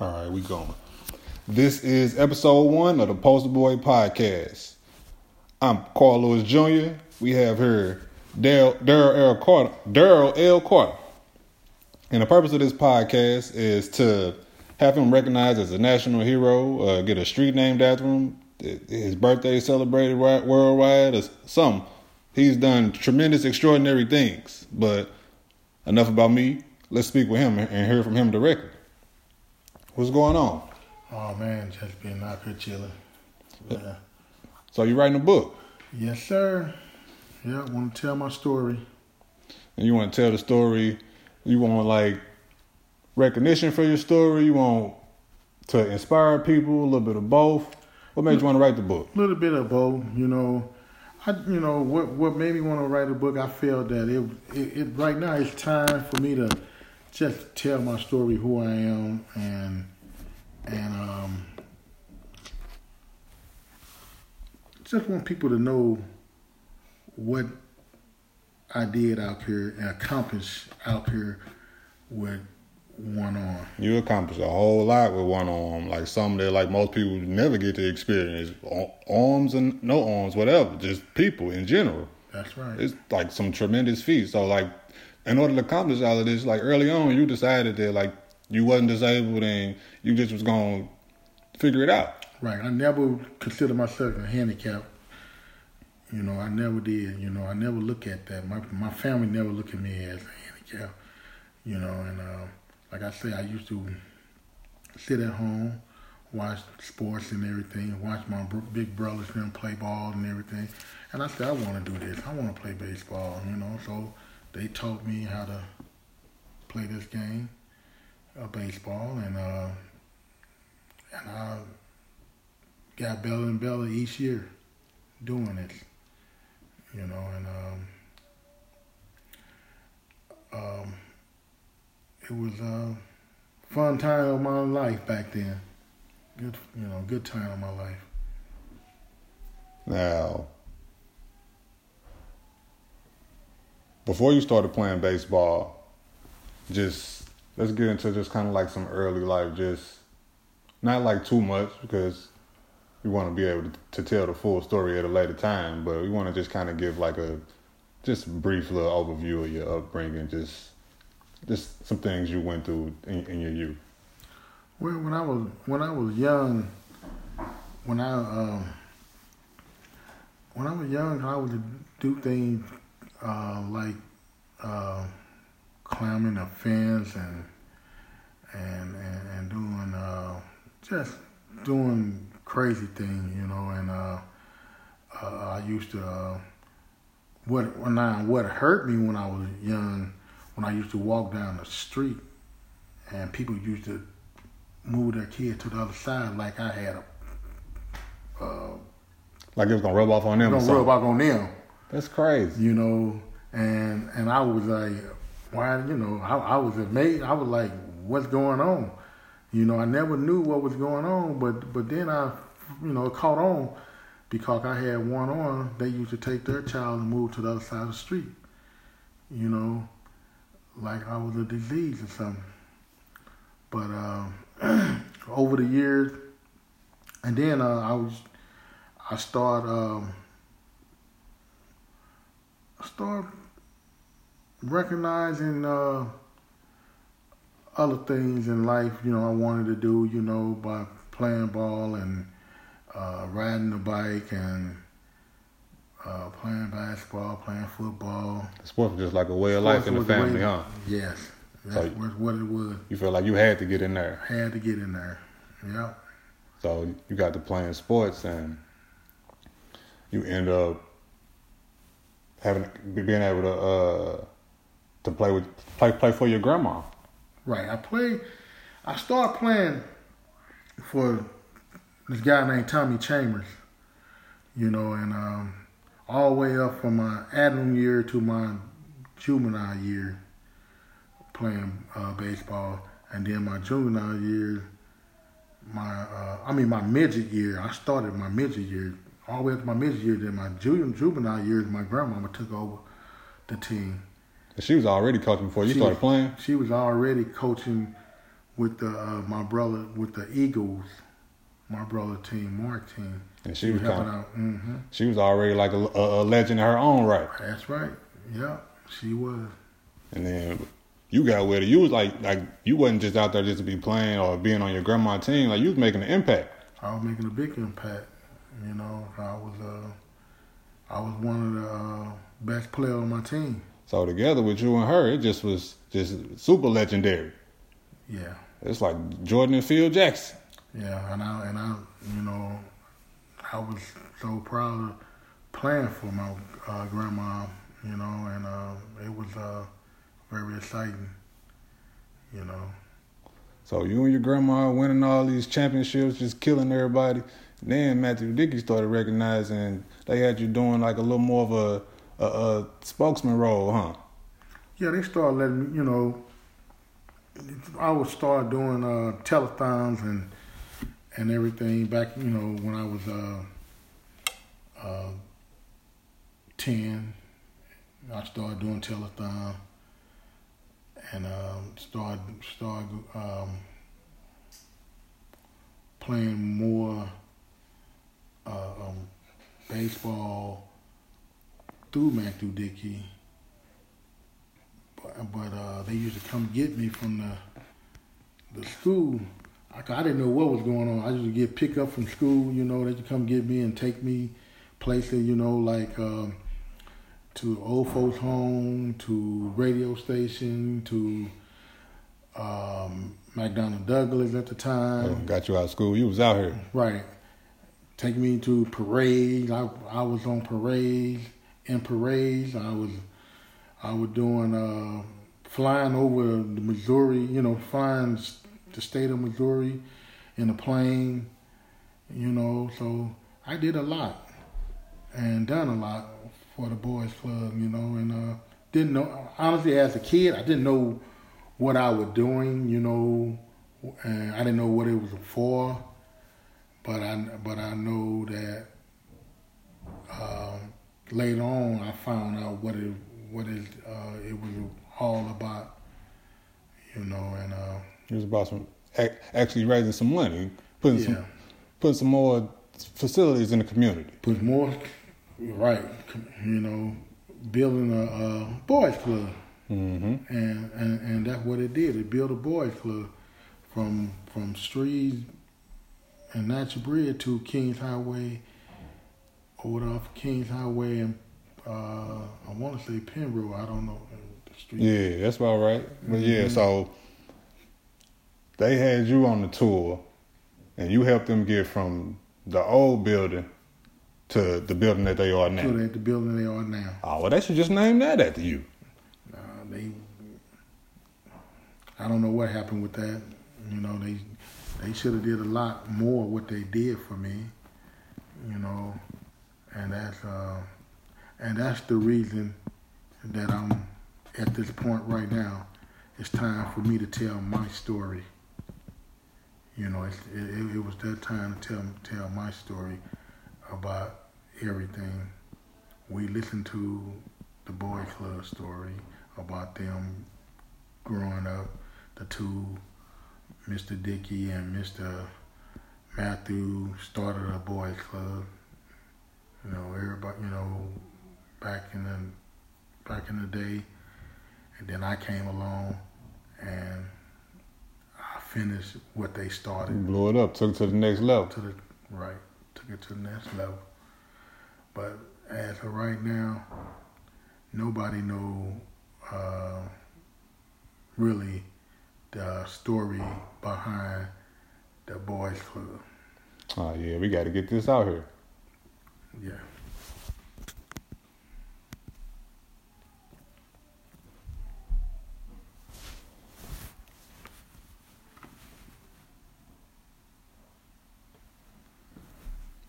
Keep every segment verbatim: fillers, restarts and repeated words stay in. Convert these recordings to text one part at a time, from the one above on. All right, we going. This is episode one of the Postal Boy Podcast. I'm Carl Lewis Junior We have here Darrell, Darrell L. Carter. Darrell L. Carter. And the purpose of this podcast is to have him recognized as a national hero, uh, get a street named after him, his birthday is celebrated worldwide, or something. He's done tremendous, extraordinary things. But enough about me. Let's speak with him and hear from him directly. What's going on? Oh, man, just been out here chilling. Yeah. So you're writing a book? Yes, sir. Yeah, I want to tell my story. And you want to tell the story? You want, like, recognition for your story? You want to inspire people, a little bit of both? What made you want to write the book? A little bit of both, you know. I, you know, what what made me want to write a book, I felt that it, it, it right now it's time for me to just tell my story, who I am, and and um, just want people to know what I did out here and accomplished out here with one arm. You accomplished a whole lot with one arm, like something that like most people never get to experience. Arms and no arms, whatever, just people in general. That's right. It's like some tremendous feats. So like, in order to accomplish all of this, like early on, you decided that like you wasn't disabled and you just was gonna figure it out. Right. I never considered myself a handicap. You know, I never did. You know, I never look at that. My my family never looked at me as a handicap. You know, and. Uh, Like I say, I used to sit at home, watch sports and everything, watch my big brothers and them play ball and everything. And I said, I want to do this. I want to play baseball, you know. So they taught me how to play this game of baseball. And, uh, and I got better and better each year doing it, you know. And um, um, it was a fun time of my life back then. Good, you know, good time of my life. Now, before you started playing baseball, just let's get into just kind of like some early life, just not like too much because we want to be able to, to tell the full story at a later time, but we want to just kind of give like a just brief little overview of your upbringing, just. Just some things you went through in, in your youth. Well, when I was when I was young, when I um, when I was young, I would do things uh, like uh, climbing a fence and and and, and doing uh, just doing crazy things, you know. And uh, uh, I used to uh, what when I what hurt me when I was young. When I used to walk down the street and people used to move their kids to the other side like I had a... Uh, like it was going to rub off on them. It was going to rub off on them. That's crazy. You know, and and I was like, why, you know, I, I was amazed. I was like, what's going on? You know, I never knew what was going on, but, but then I, you know, caught on because I had one on. They used to take their child and move to the other side of the street, you know. Like I was a disease or something. But um, over the years, and then uh, I was, I start, um, I start recognizing uh, other things in life, you know, I wanted to do, you know, by playing ball and uh, riding the bike and Uh, playing basketball, playing football. Sports was just like a way of sports life in the family, huh? Yes. That's so what it was. You feel like you had to get in there. I had to get in there. Yeah. So you got to playing sports and you end up having being able to uh, to play with play play for your grandma. Right. I played I started playing for this guy named Tommy Chambers. You know, and um all the way up from my adult year to my juvenile year playing uh, baseball. And then my juvenile year, my uh, I mean my midget year, I started my midget year, all the way up to my midget year, then my ju- juvenile year, my grandmama took over the team. She was already coaching before you she started was, playing? She was already coaching with the uh, my brother with the Eagles, my brother team, Mark team. And she, she was helping out. Mm-hmm. She was already like a, a legend in her own right. That's right. Yeah, she was. And then you got with it. You was like like you wasn't just out there just to be playing or being on your grandma's team. Like you was making an impact. I was making a big impact. You know, I was uh, I was one of the uh, best players on my team. So together with you and her, it just was just super legendary. Yeah. It's like Jordan and Phil Jackson. Yeah, and I and I you know I was so proud of playing for my uh, grandma. You know, and uh, it was uh, very exciting. You know. So you and your grandma winning all these championships, just killing everybody. Then Matthew Dickey started recognizing they had you doing like a little more of a, a, a spokesman role, huh? Yeah, they started letting me, you know, I would start doing uh, telethons and and everything back, you know, when I was uh, uh, ten. I started doing telethon and uh, started, started um, playing more Uh, um, baseball through Matthew Dickey, but, but uh, they used to come get me from the the school. I, I didn't know what was going on. I used to get picked up from school, you know. They used to come get me and take me places, you know, like um, to old folks' home, to radio station, to um, McDonnell Douglas at the time. Oh, got you out of school. You was out here, right? Take me to parades. I I was on parades. In parades, I was I was doing uh, flying over the Missouri. You know, flying the state of Missouri in a plane. You know, so I did a lot and done a lot for the boys' club. You know, and uh, didn't know honestly as a kid, I didn't know what I was doing. You know, and I didn't know what it was for. But I, but I know that um, later on I found out what it what it, uh, it was all about, you know. And uh, it was about some actually raising some money, putting yeah. some putting some more facilities in the community. Put more, right? You know, building a, a boys club, mm-hmm. and, and and that's what it did. It built a boys club from from streets. And Natural Bridge to King's Highway, over off King's Highway, and uh, I want to say Penrose. I don't know the street. Yeah, that's about right. But yeah, mm-hmm. So they had you on the tour, and you helped them get from the old building to the building that they are now. To the building they are now. Oh, well, they should just name that after you. Nah, they. I don't know what happened with that. You know they. They should have did a lot more what they did for me, you know, and that's uh, and that's the reason that I'm at this point right now. It's time for me to tell my story. You know, it, it, it was that time to tell tell my story about everything. We listened to the Boy Club story about them growing up, the two. Mister Dickey and Mister Matthew started a boys club. You know, everybody, you know, back in the back in the day, and then I came along and I finished what they started. You blew it up, took it to the next level. To the right, took it to the next level. But as of right now, nobody know uh, really. The story behind the boys' club. Oh yeah, we got to get this out here. Yeah.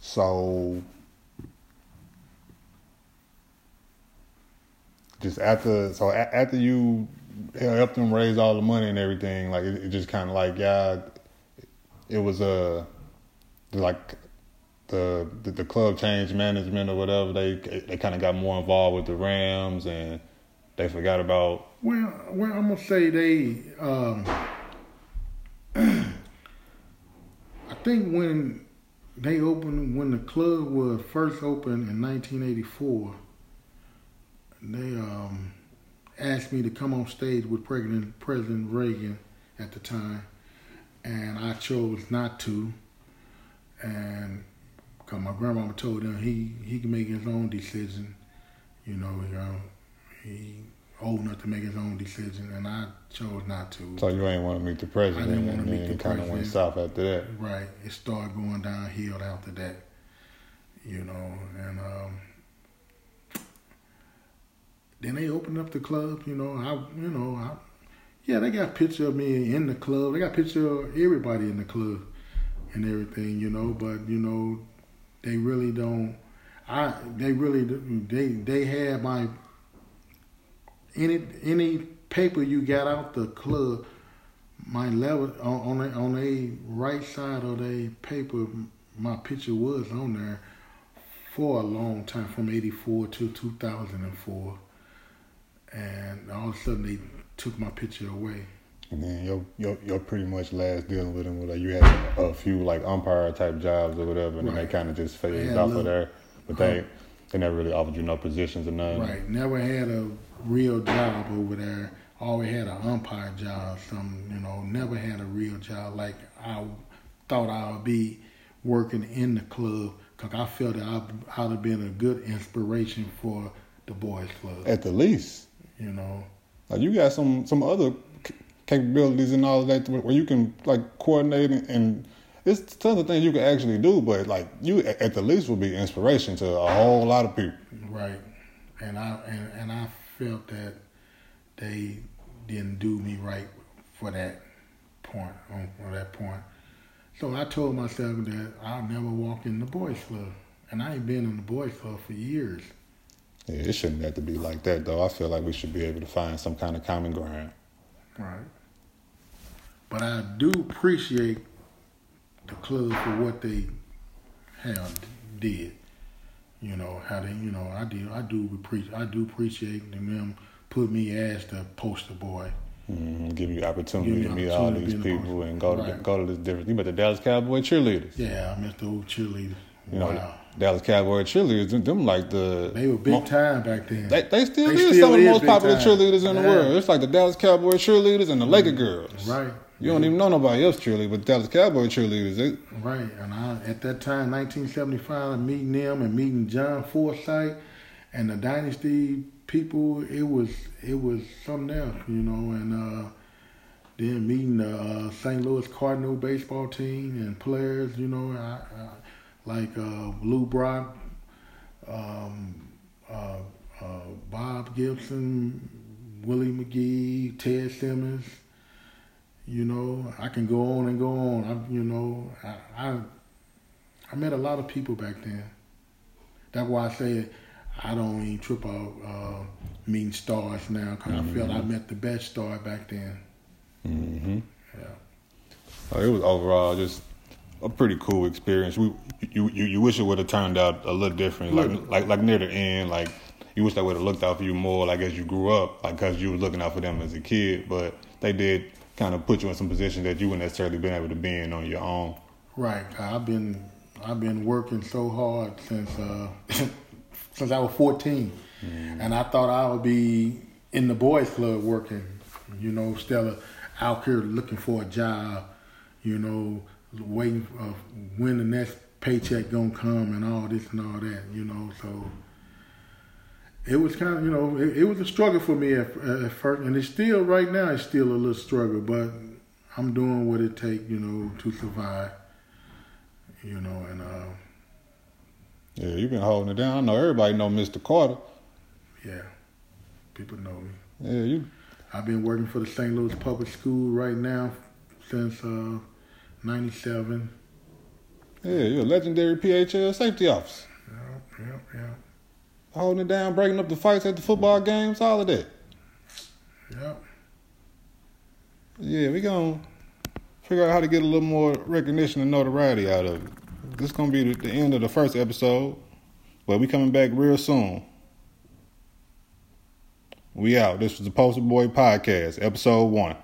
So, just after, so after you. Helped them raise all the money and everything. Like it, it just kind of like yeah, it was a uh, like the, the the club changed management or whatever. They they kind of got more involved with the Rams and they forgot about. Well, well, I'm gonna say they um, think when they opened, when the club was first opened in nineteen eighty-four, they um, asked me to come on stage with President President Reagan at the time, and I chose not to. And because my grandmama told him he he can make his own decision, you know, you know, he old enough to make his own decision, and I chose not to. So you ain't want to meet the president. I didn't want to meet the president. Kind of went south after that. Right, it started going downhill after that, you know, and. Um, Then they opened up the club, you know, I, you know, I, yeah, they got a picture of me in the club. They got a picture of everybody in the club and everything, you know, but, you know, they really don't, I, they really, they, they had my, any, any paper you got out the club, my level, on, on the, on the right side of the paper, my picture was on there for a long time, from eighty-four to two thousand four. And all of a sudden, they took my picture away. And then your your, your pretty much last dealing with them was like you had a few like umpire type jobs or whatever, and right. Then they kind of just phased off of there. But huh. they they never really offered you no positions or nothing. Right, never had a real job over there. Always had an umpire job, something, you know. Never had a real job. Like I thought I would be working in the club because I felt that I I'd have been a good inspiration for the boys' club. At the least. You know, like you got some some other capabilities and all that where you can like coordinate and, and it's tons of things you can actually do. But like you, at the least, will be inspiration to a whole lot of people. Right, and I and, and I felt that they didn't do me right for that point. On, on that point, so I told myself that I'll never walk in the boys' club, and I ain't been in the boys' club for years. Yeah, it shouldn't have to be like that, though. I feel like we should be able to find some kind of common ground. Right. But I do appreciate the club for what they have did. You know how they, you know, I do, I do appreciate, I do appreciate them put me as the poster boy. Mm-hmm. Give you opportunity give to meet all these people the and go to right. the, go to this different. You met the Dallas Cowboy cheerleaders. Yeah, I met the old cheerleaders. You know, wow. Dallas Cowboy cheerleaders, them like the... They were big time back then. They, they still they is still some of the most popular time. Cheerleaders in yeah. the world. It's like the Dallas Cowboy cheerleaders and the mm-hmm. Laker girls. Right. You yeah. don't even know nobody else cheerleaders, but Dallas Cowboy cheerleaders. They... Right. And I, at that time, nineteen seventy-five, meeting them and meeting John Forsythe and the Dynasty people, it was it was something else, you know. And uh, then meeting the uh, Saint Louis Cardinal baseball team and players, you know, I... I Like uh, Lou Brock, um, uh, uh, Bob Gibson, Willie McGee, Ted Simmons. You know, I can go on and go on. I, you know, I, I I met a lot of people back then. That's why I say I don't even trip out uh, meeting stars now because mm-hmm. I felt I met the best star back then. Mm-hmm. Yeah. It was overall just a pretty cool experience. We, you, you, you wish it would have turned out a little different, like like like near the end. Like you wish they would have looked out for you more, like as you grew up, like because you were looking out for them as a kid. But they did kind of put you in some position that you wouldn't necessarily been able to be in on your own. Right. I've been I've been working so hard since uh, since I was fourteen, mm. and I thought I would be in the boys' club working. You know, Stella out here looking for a job. You know. Waiting for when the next paycheck gonna come and all this and all that, you know. So it was kind of, you know, it, it was a struggle for me at, at first, and it's still right now. It's still a little struggle, but I'm doing what it takes, you know, to survive, you know. And uh, yeah, you've been holding it down. I know everybody know Mister Carter. Yeah, people know me. Yeah, you. I've been working for the Saint Louis Public School right now since. Uh, ninety-seven. Yeah, you're a legendary P H L safety officer. Yep, yep, yep. Holding it down, breaking up the fights at the football games, all of that. Yep. Yeah, we're going to figure out how to get a little more recognition and notoriety out of it. This is going to be the end of the first episode, but we coming back real soon. We out. This was the Postal Boy Podcast, episode one.